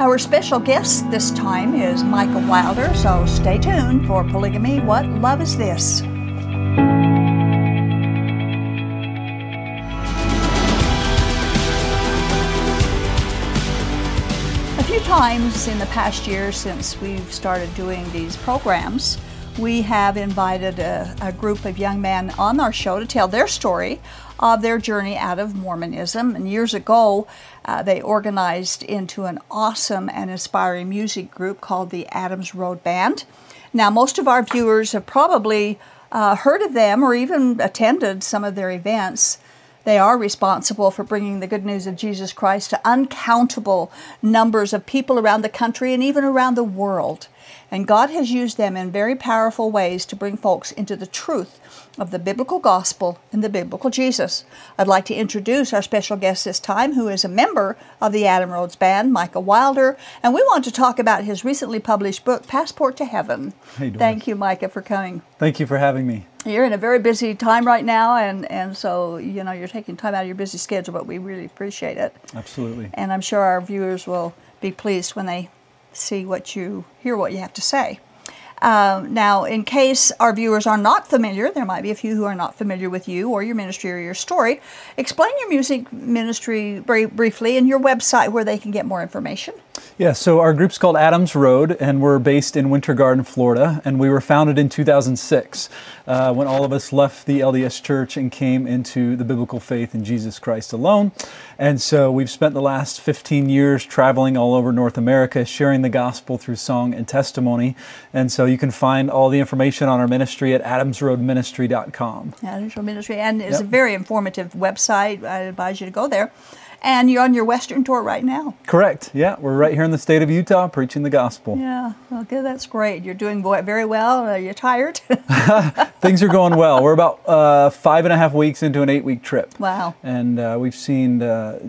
Our special guest this time is Micah Wilder, so stay tuned for Polygamy, What Love Is This? A few times in the past year since we've started doing these programs, we have invited a group of young men on our show to tell their story of their journey out of Mormonism. And years ago, they organized into an awesome and inspiring music group called the Adams Road Band. Now, most of our viewers have probably heard of them or even attended some of their events. They are responsible for bringing the good news of Jesus Christ to uncountable numbers of people around the country and even around the world. And God has used them in very powerful ways to bring folks into the truth of the biblical gospel and the biblical Jesus. I'd like to introduce our special guest this time, who is a member of the Adam Rhodes Band, Micah Wilder, and we want to talk about his recently published book, Passport to Heaven. Thank you, Micah, for coming. Thank you for having me. You're in a very busy time right now, and so, you know, you're taking time out of your busy schedule, but we really appreciate it. Absolutely. And I'm sure our viewers will be pleased when they see what you hear, what you have to say. Now, in case our viewers are not familiar, there might be a few who are not familiar with you or your ministry or your story. Explain your music ministry briefly and your website where they can get more information. Yeah, so our group's called Adams Road, and we're based in Winter Garden, Florida, and we were founded in 2006 when all of us left the LDS Church and came into the biblical faith in Jesus Christ alone. And so we've spent the last 15 years traveling all over North America, sharing the gospel through song and testimony. And so you can find all the information on our ministry at adamsroadministry.com. Adams Road Ministry, and it's a very informative website. I advise you to go there. And you're on your Western tour right now. Correct. Yeah, we're right here in the state of Utah preaching the gospel. Yeah, okay, that's great. You're doing very well. Are you tired? Things are going well. We're about 5.5 weeks into an 8-week trip. Wow. And we've seen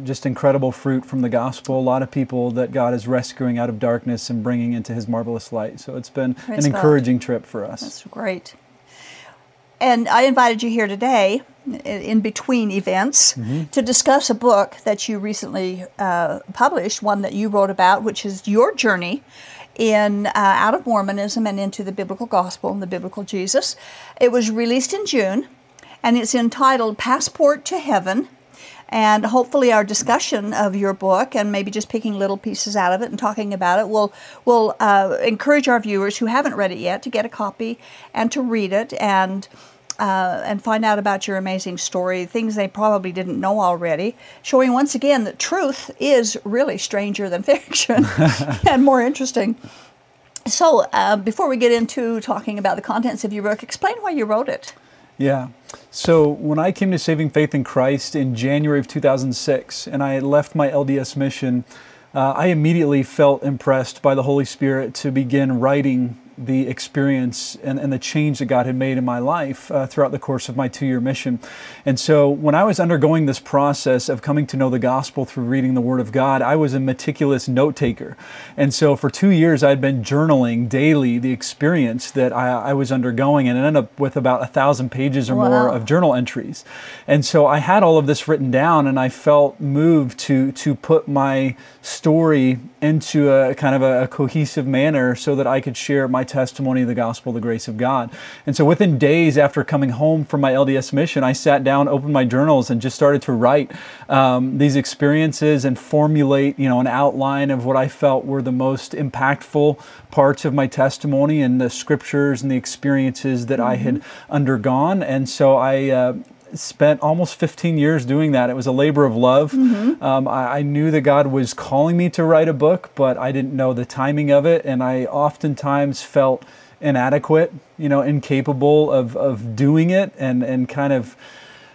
just incredible fruit from the gospel. A lot of people that God is rescuing out of darkness and bringing into His marvelous light. So it's been an encouraging trip for us. That's great. And I invited you here today, in between events, to discuss a book that you recently published, one that you wrote about, which is your journey in out of Mormonism and into the biblical gospel and the biblical Jesus. It was released in June, and it's entitled Passport to Heaven. And hopefully our discussion of your book, and maybe just picking little pieces out of it and talking about it, will encourage our viewers who haven't read it yet to get a copy and to read it and find out about your amazing story, things they probably didn't know already, showing once again that truth is really stranger than fiction and more interesting. So before we get into talking about the contents of your book, explain why you wrote it. Yeah. So when I came to saving faith in Christ in January of 2006, and I left my LDS mission, I immediately felt impressed by the Holy Spirit to begin writing the experience and the change that God had made in my life throughout the course of my 2-year mission. And so when I was undergoing this process of coming to know the gospel through reading the Word of God, I was a meticulous note taker. And so for 2 years, I'd been journaling daily the experience that I was undergoing, and I ended up with about 1,000 pages or more of journal entries. And so I had all of this written down, and I felt moved to put my story into a kind of a cohesive manner so that I could share my testimony of the gospel, the grace of God. And so within days after coming home from my LDS mission, I sat down, opened my journals, and just started to write these experiences and formulate, an outline of what I felt were the most impactful parts of my testimony and the scriptures and the experiences that I had undergone. And so I spent almost 15 years doing that. It was a labor of love. I knew that God was calling me to write a book, but I didn't know the timing of it. And I oftentimes felt inadequate, incapable of doing it and kind of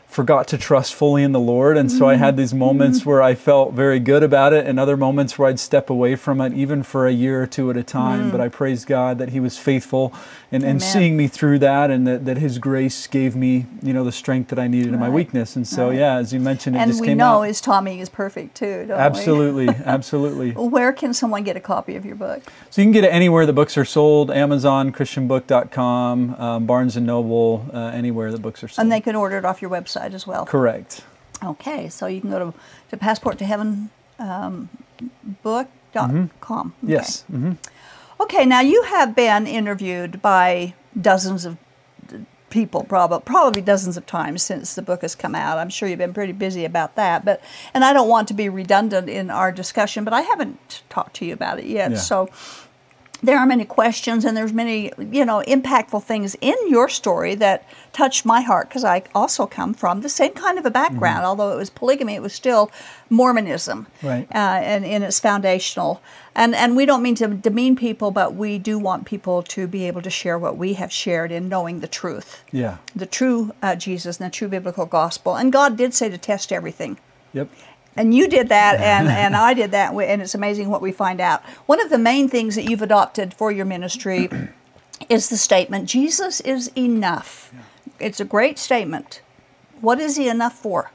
forgot to trust fully in the Lord. And so I had these moments where I felt very good about it and other moments where I'd step away from it, even for a year or two at a time. But I praise God that He was faithful and seeing me through that, and that His grace gave me, the strength that I needed in my weakness. And so, as you mentioned, it just came out. And we know His timing is perfect too, don't we? Absolutely. Where can someone get a copy of your book? So you can get it anywhere the books are sold: Amazon, ChristianBook.com, Barnes & Noble, anywhere the books are sold. And they can order it off your website as well. Correct. Okay, so you can go to Passport to Heaven book Shield.com. Okay. Yes. Mm-hmm. Okay, now you have been interviewed by dozens of people, probably dozens of times since the book has come out. I'm sure you've been pretty busy about that. But and I don't want to be redundant in our discussion, but I haven't talked to you about it yet. Yeah. So there are many questions and there's many, impactful things in your story that touched my heart because I also come from the same kind of a background. Mm-hmm. Although it was polygamy, it was still Mormonism, right? And in its foundational. And we don't mean to demean people, but we do want people to be able to share what we have shared in knowing the truth. Yeah. The true Jesus and the true biblical gospel. And God did say to test everything. Yep. And you did that, and I did that, and it's amazing what we find out. One of the main things that you've adopted for your ministry is the statement, Jesus is enough. Yeah. It's a great statement. What is he enough for?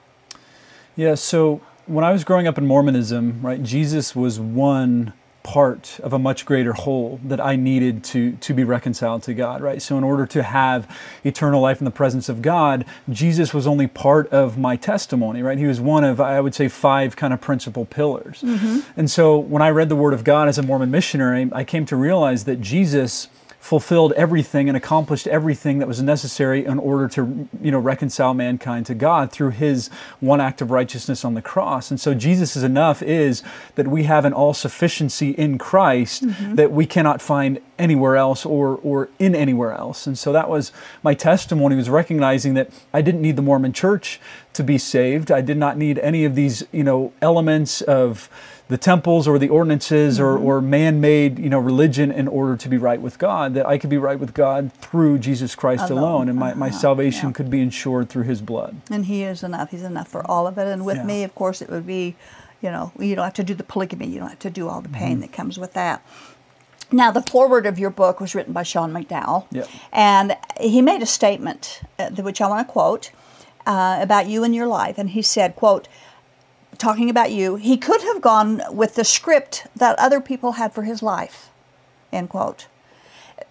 Yeah, so when I was growing up in Mormonism, right, Jesus was one part of a much greater whole that I needed to be reconciled to God, right? So in order to have eternal life in the presence of God, Jesus was only part of my testimony, right? He was one of, I would say, five kind of principal pillars. Mm-hmm. And so when I read the Word of God as a Mormon missionary, I came to realize that Jesus fulfilled everything and accomplished everything that was necessary in order to, reconcile mankind to God through his one act of righteousness on the cross. And so Jesus is enough is that we have an all-sufficiency in Christ mm-hmm. that we cannot find anywhere else or in anywhere else. And so that was my testimony, was recognizing that I didn't need the Mormon church to be saved. I did not need any of these, elements of the temples or the ordinances or man-made, religion in order to be right with God, that I could be right with God through Jesus Christ alone, and my salvation could be ensured through his blood. And he is enough. He's enough for all of it. And with me, of course, it would be, you don't have to do the polygamy. You don't have to do all the pain that comes with that. Now, the foreword of your book was written by Sean McDowell, and he made a statement, which I want to quote, about you and your life. And he said, quote, talking about you, he could have gone with the script that other people had for his life, end quote.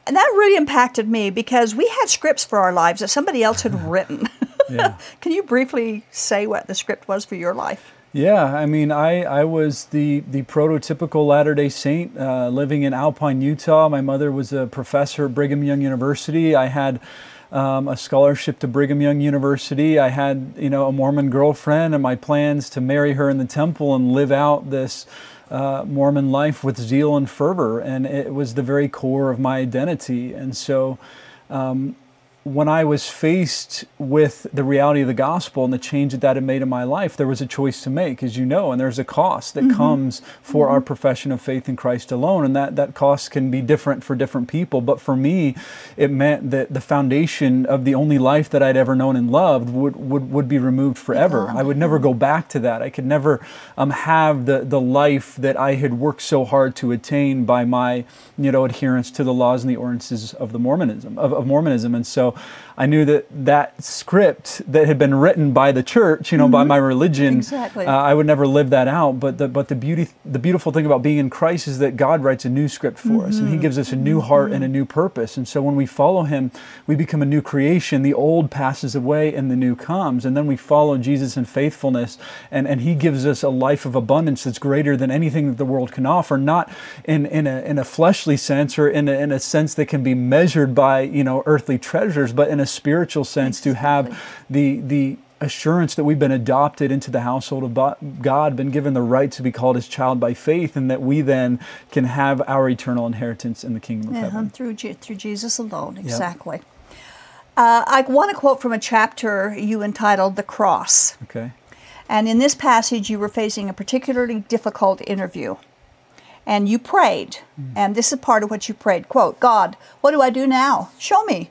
And that really impacted me because we had scripts for our lives that somebody else had written. Can you briefly say what the script was for your life? Yeah, I mean, I was the prototypical Latter-day Saint living in Alpine, Utah. My mother was a professor at Brigham Young University. I had a scholarship to Brigham Young University. I had, a Mormon girlfriend and my plans to marry her in the temple and live out this Mormon life with zeal and fervor. And it was the very core of my identity. And so when I was faced with the reality of the gospel and the change that had made in my life, there was a choice to make, as you know, and there's a cost that comes for our profession of faith in Christ alone, and that cost can be different for different people. But for me, it meant that the foundation of the only life that I'd ever known and loved would be removed forever. I would never go back to that. I could never have the life that I had worked so hard to attain by my adherence to the laws and the ordinances of the Mormonism of Mormonism. And so I knew that script that had been written by the church, by my religion, I would never live that out. But the beautiful thing about being in Christ is that God writes a new script for us, and he gives us a new heart and a new purpose. And so when we follow him, we become a new creation. The old passes away and the new comes. And then we follow Jesus in faithfulness, and he gives us a life of abundance that's greater than anything that the world can offer, not in a fleshly sense or in a sense that can be measured by, earthly treasures, but in a spiritual sense, to have the assurance that we've been adopted into the household of God, been given the right to be called his child by faith, and that we then can have our eternal inheritance in the kingdom of heaven. Through Jesus alone, exactly. Yep. I want to quote from a chapter you entitled The Cross. Okay. And in this passage, you were facing a particularly difficult interview. And you prayed, and this is part of what you prayed. Quote, God, what do I do now? Show me.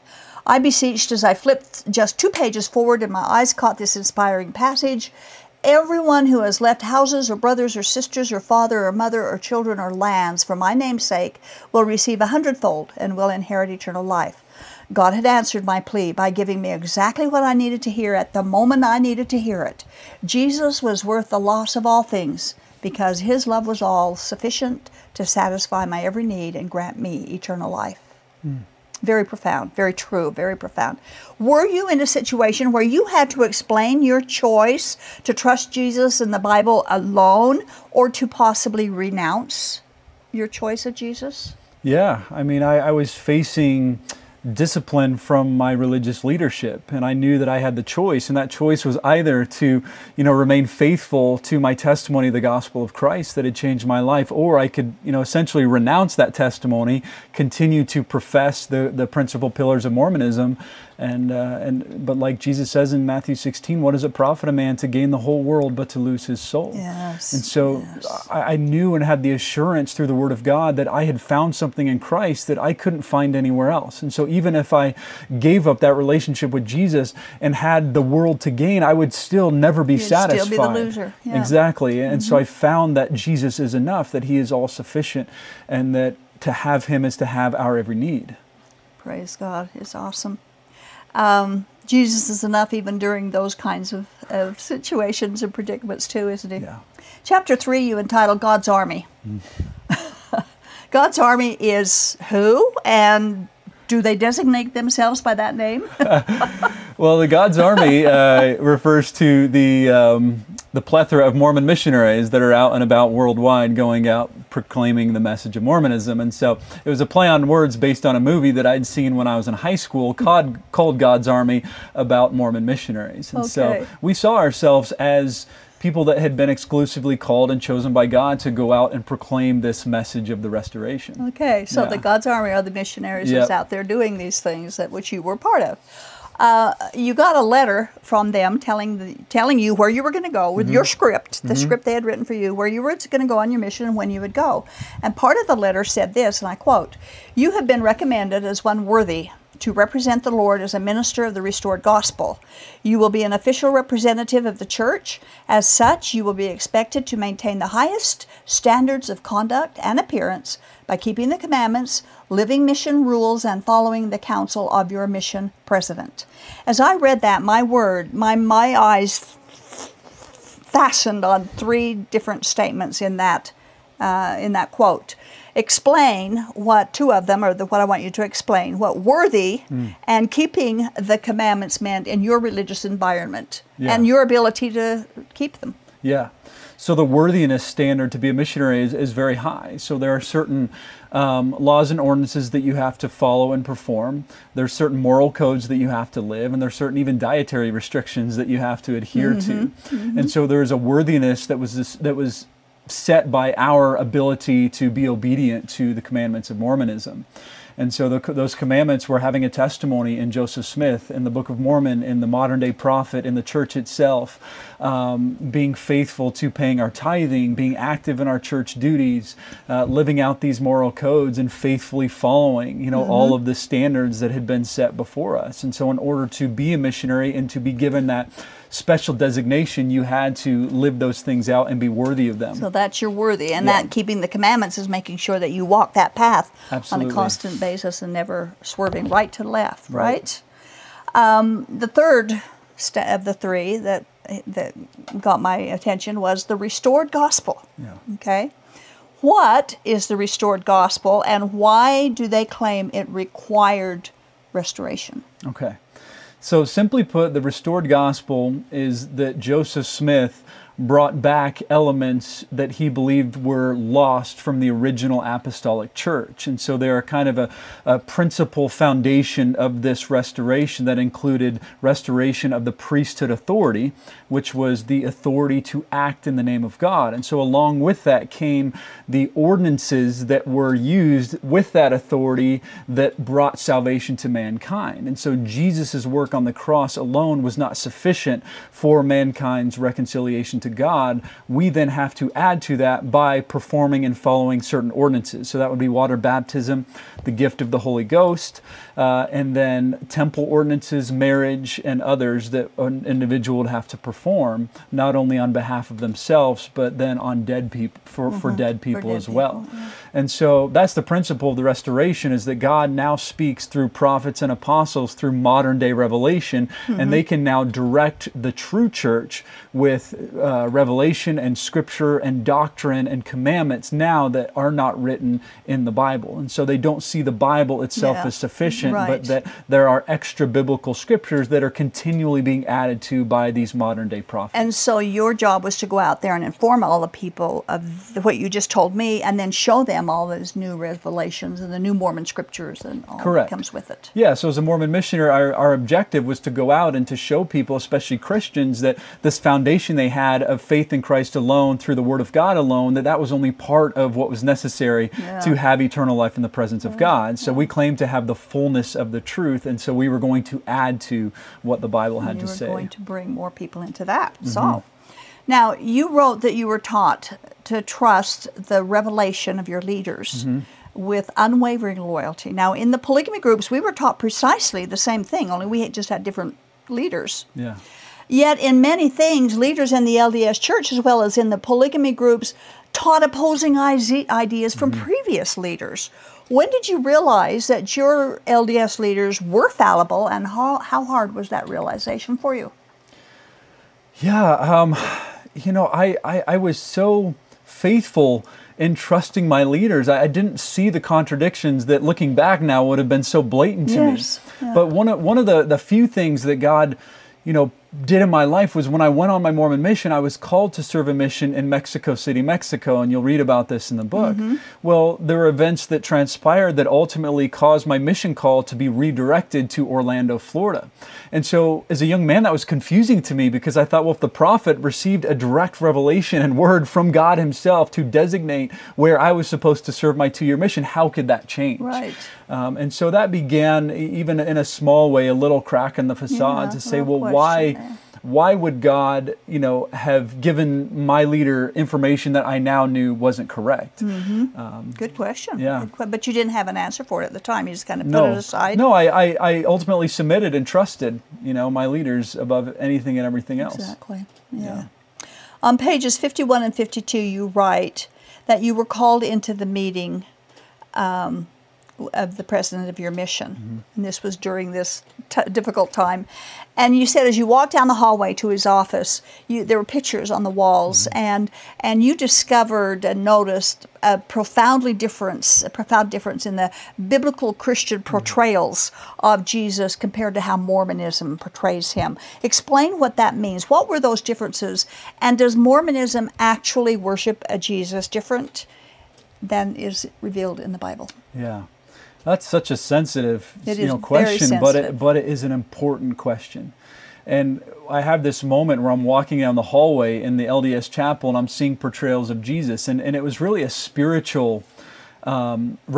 I beseeched as I flipped just 2 pages forward and my eyes caught this inspiring passage. Everyone who has left houses or brothers or sisters or father or mother or children or lands for my name's sake will receive 100-fold and will inherit eternal life. God had answered my plea by giving me exactly what I needed to hear at the moment I needed to hear it. Jesus was worth the loss of all things because his love was all sufficient to satisfy my every need and grant me eternal life. Mm. Very profound, very true, very profound. Were you in a situation where you had to explain your choice to trust Jesus and the Bible alone or to possibly renounce your choice of Jesus? Yeah, I mean, I was facing discipline from my religious leadership, and I knew that I had the choice, and that choice was either to, remain faithful to my testimony of the gospel of Christ that had changed my life, or I could, essentially renounce that testimony, continue to profess the principal pillars of Mormonism, but like Jesus says in Matthew 16, what does it profit a man to gain the whole world but to lose his soul? Yes. And so yes. I knew and had the assurance through the Word of God that I had found something in Christ that I couldn't find anywhere else. And so even if I gave up that relationship with Jesus and had the world to gain, I would still never be satisfied. You'd still be the loser. Yeah. Exactly. And so I found that Jesus is enough, that He is all sufficient, and that to have Him is to have our every need. Praise God. It's awesome. Jesus is enough even during those kinds of situations and predicaments too, isn't He? Yeah. Chapter 3 you entitle God's Army. Mm. God's Army is who, and do they designate themselves by that name? Well, the God's Army refers to the plethora of Mormon missionaries that are out and about worldwide going out proclaiming the message of Mormonism. And so it was a play on words based on a movie that I'd seen when I was in high school called God's Army, about Mormon missionaries. And so we saw ourselves as people that had been exclusively called and chosen by God to go out and proclaim this message of the restoration. Okay, so the God's Army are the missionaries that's out there doing these things that which you were part of. You got a letter from them telling you where you were going to go with your script, the script they had written for you, where you were going to go on your mission and when you would go. And part of the letter said this, and I quote, "You have been recommended as one worthy to represent the Lord as a minister of the restored gospel. You will be an official representative of the church. As such, you will be expected to maintain the highest standards of conduct and appearance by keeping the commandments, living mission rules, and following the counsel of your mission president." As I read that, my eyes fastened on three different statements in that quote. Explain what two of them, what I want you to explain, what worthy and keeping the commandments meant in your religious environment and your ability to keep them. Yeah. So the worthiness standard to be a missionary is very high. So there are certain laws and ordinances that you have to follow and perform. There are certain moral codes that you have to live, and there are certain even dietary restrictions that you have to adhere to. Mm-hmm. And so there is a worthiness that was set by our ability to be obedient to the commandments of Mormonism. And so those commandments were having a testimony in Joseph Smith, in the Book of Mormon, in the modern-day prophet, in the church itself, being faithful to paying our tithing, being active in our church duties, living out these moral codes, and faithfully following all of the standards that had been set before us. And so in order to be a missionary and to be given that special designation, you had to live those things out and be worthy of them. So that's your worthy, and that keeping the commandments is making sure that you walk that path on a constant basis and never swerving right to left, right? The third of the three that got my attention was the restored gospel. Yeah. Okay? What is the restored gospel, and why do they claim it required restoration? Okay. So simply put, the restored gospel is that Joseph Smith brought back elements that he believed were lost from the original apostolic church. And so they are kind of a principal foundation of this restoration that included restoration of the priesthood authority, which was the authority to act in the name of God. And so along with that came the ordinances that were used with that authority that brought salvation to mankind. And so Jesus' work on the cross alone was not sufficient for mankind's reconciliation to God. We then have to add to that by performing and following certain ordinances. So that would be water baptism, the gift of the Holy Ghost, and then temple ordinances, marriage, and others that an individual would have to perform, not only on behalf of themselves, but then on dead people, for dead people as well. Yeah. And so that's the principle of the restoration, is that God now speaks through prophets and apostles through modern day revelation, and they can now direct the true church with revelation and scripture and doctrine and commandments now that are not written in the Bible. And so they don't see the Bible itself as sufficient, but that there are extra biblical scriptures that are continually being added to by these modern day prophets. And so your job was to go out there and inform all the people of what you just told me, and then show them them all those new revelations and the new Mormon scriptures and all that comes with it. Yeah, so as a Mormon missionary, our objective was to go out and to show people, especially Christians, that this foundation they had of faith in Christ alone, through the Word of God alone, that was only part of what was necessary to have eternal life in the presence of God. So we claimed to have the fullness of the truth, and so we were going to add to what the Bible had to say. You were going to bring more people into that. Mm-hmm. So, now, you wrote that you were taught to trust the revelation of your leaders with unwavering loyalty. Now, in the polygamy groups, we were taught precisely the same thing, only we just had different leaders. Yeah. Yet, in many things, leaders in the LDS Church, as well as in the polygamy groups, taught opposing ideas from previous leaders. When did you realize that your LDS leaders were fallible, and how hard was that realization for you? Yeah, you know, I was so faithful in trusting my leaders. I didn't see the contradictions that, looking back now, would have been so blatant to me. Yeah. But one of the few things that God, you know, did in my life was when I went on my Mormon mission, I was called to serve a mission in Mexico City, Mexico, and you'll read about this in the book. Well, there were events that transpired that ultimately caused my mission call to be redirected to Orlando, Florida. And so as a young man, that was confusing to me because I thought, well, if the prophet received a direct revelation and word from God himself to designate where I was supposed to serve my 2-year mission, how could that change? Right. And so that began, even in a small way, a little crack in the facade to say, well, why would God, you know, have given my leader information that I now knew wasn't correct? Good question. Yeah. But you didn't have an answer for it at the time. You just kind of put it aside. No, I ultimately submitted and trusted, you know, my leaders above anything and everything else. Exactly. Yeah. On pages 51 and 52, you write that you were called into the meeting of the president of your mission. And this was during this difficult time. And you said as you walked down the hallway to his office, there were pictures on the walls, and you discovered and noticed a profound difference in the biblical Christian portrayals of Jesus compared to how Mormonism portrays him. Explain what that means. What were those differences? And does Mormonism actually worship a Jesus different than is revealed in the Bible? Yeah. That's such a sensitive, question, but it is an important question. And I have this moment where I'm walking down the hallway in the LDS chapel and I'm seeing portrayals of Jesus. And it was really a spiritual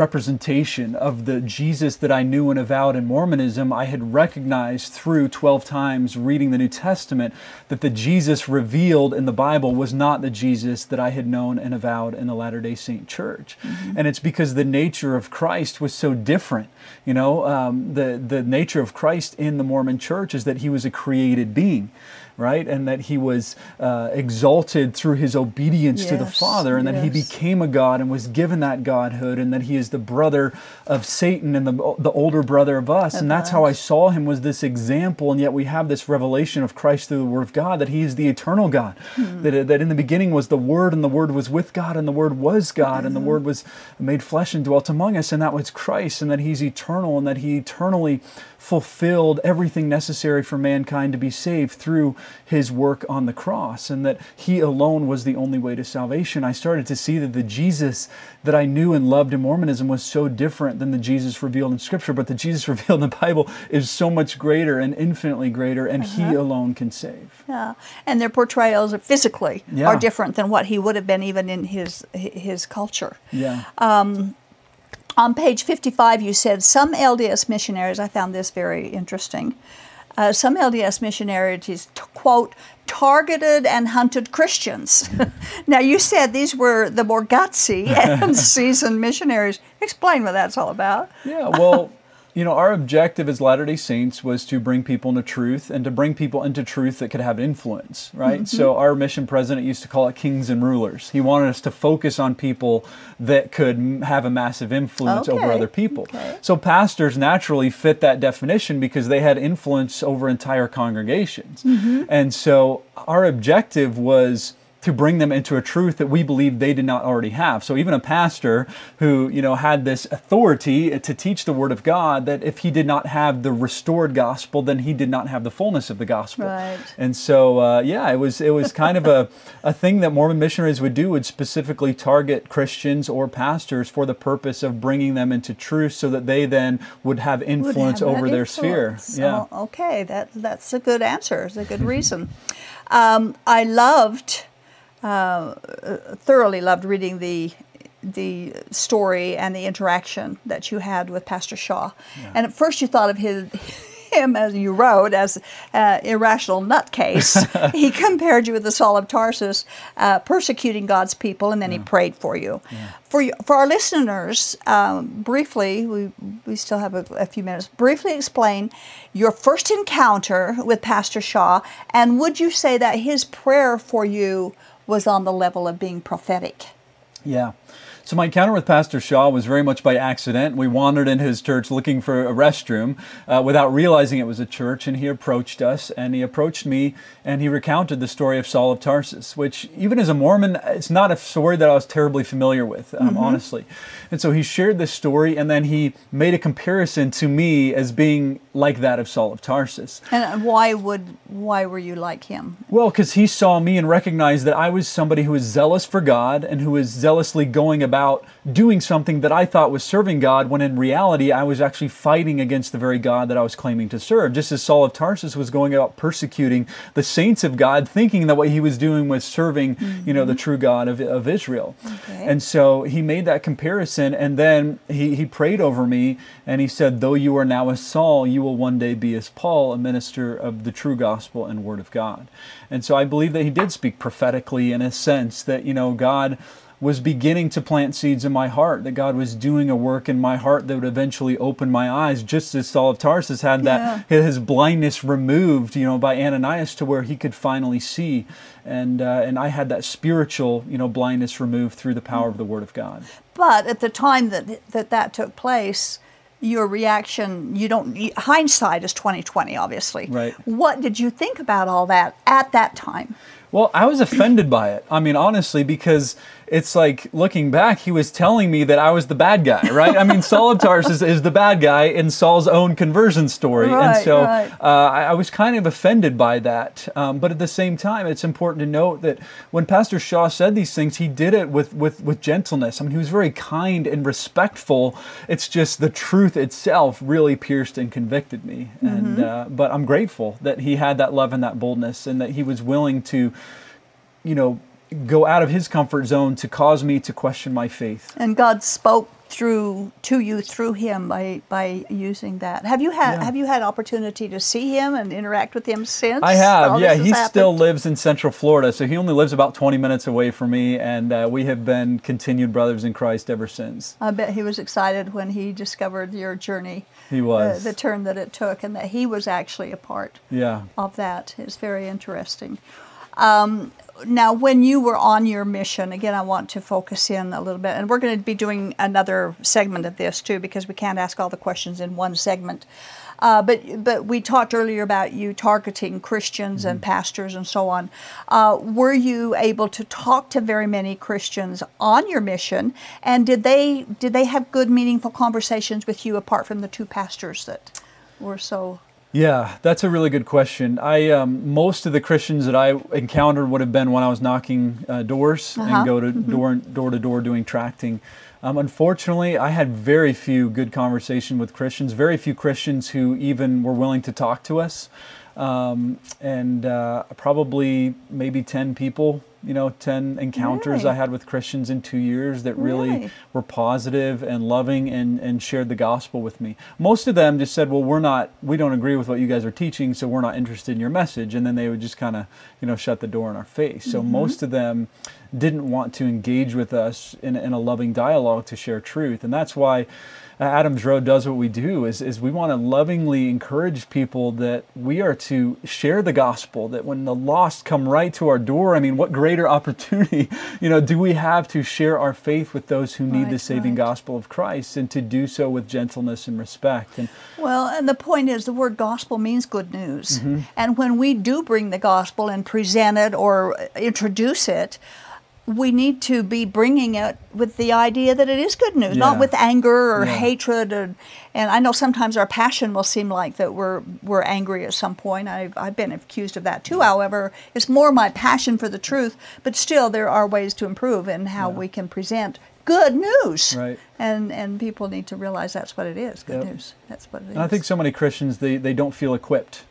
representation of the Jesus that I knew and avowed in Mormonism. I had recognized through 12 times reading the New Testament that the Jesus revealed in the Bible was not the Jesus that I had known and avowed in the Latter-day Saint Church. And it's because the nature of Christ was so different. You know, the nature of Christ in the Mormon Church is that he was a created being, right? And that he was exalted through his obedience to the Father, and that he became a God and was given that Godhood, and that he is the brother of Satan and the older brother of us. And that's how I saw him, was this example. And yet we have this revelation of Christ through the Word of God, that he is the eternal God, that in the beginning was the Word, and the Word was with God, and the Word was God, and the Word was made flesh and dwelt among us, and that was Christ, and that he's eternal, and that he eternally fulfilled everything necessary for mankind to be saved through his work on the cross, and that he alone was the only way to salvation. I started to see that the Jesus that I knew and loved in Mormonism was so different than the Jesus revealed in Scripture, but the Jesus revealed in the Bible is so much greater and infinitely greater, and he alone can save. Yeah, and their portrayals physically are different than what he would have been even in his culture. Yeah. On page 55, you said, some LDS missionaries, I found this very interesting, some LDS missionaries, quote, targeted and hunted Christians. Now, you said these were the more gutsy and seasoned missionaries. Explain what that's all about. Yeah, well, you know, our objective as Latter-day Saints was to bring people into truth, and to bring people into truth that could have influence, right? So our mission president used to call it kings and rulers. He wanted us to focus on people that could have a massive influence over other people. So pastors naturally fit that definition because they had influence over entire congregations. And so our objective was to bring them into a truth that we believe they did not already have. So even a pastor who, had this authority to teach the Word of God, that if he did not have the restored gospel, then he did not have the fullness of the gospel. Right. And so, it was kind of a thing that Mormon missionaries would do, would specifically target Christians or pastors for the purpose of bringing them into truth so that they then would have influence over their sphere. Yeah. Oh, okay, that's a good answer. It's a good reason. I loved... thoroughly loved reading the story and the interaction that you had with Pastor Shaw. Yeah. And at first you thought of him, as you wrote, as irrational nutcase. He compared you with the Saul of Tarsus, persecuting God's people, and then he prayed for you. Yeah. For our listeners, briefly, we still have a few minutes, briefly explain your first encounter with Pastor Shaw, and would you say that his prayer for you was on the level of being prophetic? Yeah. So my encounter with Pastor Shaw was very much by accident. We wandered into his church looking for a restroom without realizing it was a church, and he approached us, and he approached me, and he recounted the story of Saul of Tarsus, which even as a Mormon, it's not a story that I was terribly familiar with, honestly. And so he shared this story, and then he made a comparison to me as being like that of Saul of Tarsus. And why were you like him? Well, because he saw me and recognized that I was somebody who was zealous for God and who was zealously going about doing something that I thought was serving God, when in reality I was actually fighting against the very God that I was claiming to serve. Just as Saul of Tarsus was going about persecuting the saints of God, thinking that what he was doing was serving, the true God of Israel. Okay. And so he made that comparison, and then he prayed over me, and he said, "Though you are now as Saul, you will one day be as Paul, a minister of the true gospel and word of God." And so I believe that he did speak prophetically in a sense that, God was beginning to plant seeds in my heart, that God was doing a work in my heart that would eventually open my eyes, just as Saul of Tarsus had his blindness removed, by Ananias, to where he could finally see. And I had that spiritual, blindness removed through the power of the Word of God. But at the time that took place, your reaction, hindsight is 20/20, obviously. Right. What did you think about all that at that time? Well, I was offended by it. I mean, honestly, because it's like, looking back, he was telling me that I was the bad guy, right? I mean, Saul of Tarsus is the bad guy in Saul's own conversion story. Right, and so I was kind of offended by that. But at the same time, it's important to note that when Pastor Shaw said these things, he did it with gentleness. I mean, he was very kind and respectful. It's just the truth itself really pierced and convicted me. And but I'm grateful that he had that love and that boldness, and that he was willing to, go out of his comfort zone to cause me to question my faith. And God spoke to you through him by using that. Have you had opportunity to see him and interact with him since? I have. Yeah, he still lives in Central Florida, so he only lives about 20 minutes away from me, and we have been continued brothers in Christ ever since. I bet he was excited when he discovered your journey. He was. The turn that it took, and that he was actually a part of that. It's very interesting. Now, when you were on your mission, again, I want to focus in a little bit, and we're going to be doing another segment of this too, because we can't ask all the questions in one segment. But we talked earlier about you targeting Christians and pastors and so on. Were you able to talk to very many Christians on your mission, and did they have good, meaningful conversations with you apart from the two pastors that were so? Yeah, that's a really good question. Most of the Christians that I encountered would have been when I was knocking doors and go door to door doing tracting. Unfortunately, I had very few good conversation with Christians, very few Christians who even were willing to talk to us. Probably maybe 10 people, 10 encounters I had with Christians in 2 years that really were positive and loving and shared the gospel with me. Most of them just said, well, we don't agree with what you guys are teaching, so we're not interested in your message. And then they would just kind of, shut the door in our face. So most of them didn't want to engage with us in a loving dialogue to share truth. And that's why Adams Road does what we do, is we want to lovingly encourage people that we are to share the gospel, that when the lost come right to our door, I mean, what greater opportunity, do we have to share our faith with those who need the saving gospel of Christ, and to do so with gentleness and respect. And the point is, the word gospel means good news. Mm-hmm. And when we do bring the gospel and present it or introduce it, we need to be bringing it with the idea that it is good news, not with anger or hatred. And I know sometimes our passion will seem like that we're angry at some point. I've been accused of that too. However, it's more my passion for the truth. But still, there are ways to improve in how we can present good news. Right. And people need to realize that's what it is, good news. That's what it is. And I think so many Christians, they don't feel equipped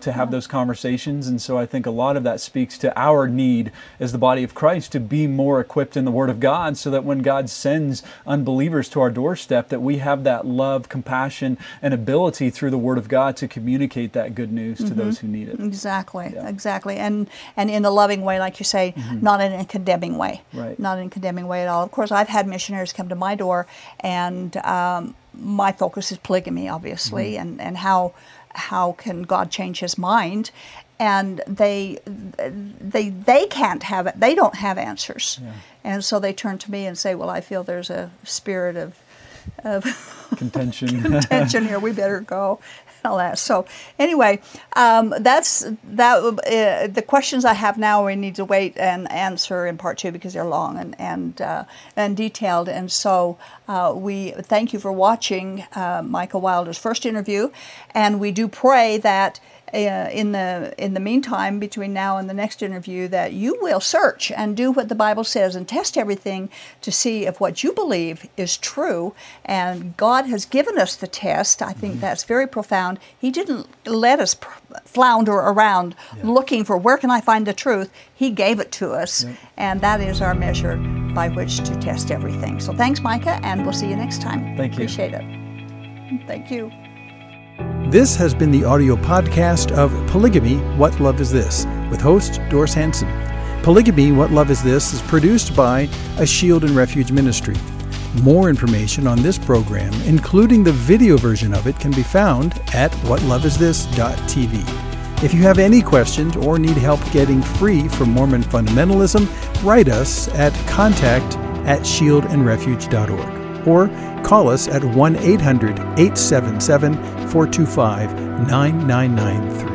to have those conversations. And so I think a lot of that speaks to our need as the body of Christ to be more equipped in the Word of God, so that when God sends unbelievers to our doorstep, that we have that love, compassion, and ability through the Word of God to communicate that good news to those who need it. Exactly, exactly. And in a loving way, like you say, not in a condemning way. Right. Not in a condemning way at all. Of course, I've had missionaries come to my door, and my focus is polygamy, obviously, and how can God change his mind? And they can't have it. They don't have answers. Yeah. And so they turn to me and say, well, I feel there's a spirit of contention here. We better go. All that. So anyway, the questions I have now we need to wait and answer in part 2 because they're long and detailed. And so we thank you for watching Micah Wilder's first interview, and we do pray that in the meantime, between now and the next interview, that you will search and do what the Bible says and test everything to see if what you believe is true. And God has given us the test. I think that's very profound. He didn't let us flounder around looking for where can I find the truth. He gave it to us, and that is our measure by which to test everything. So thanks, Micah, and we'll see you next time. Thank you. Appreciate it. Thank you. This has been the audio podcast of Polygamy, What Love Is This? With host Doris Hansen. Polygamy, What Love Is This? Is produced by a Shield and Refuge ministry. More information on this program, including the video version of it, can be found at whatloveisthis.tv. If you have any questions or need help getting free from Mormon fundamentalism, write us at contact@shieldandrefuge.org. Or call us at 1-800-877-425-9993.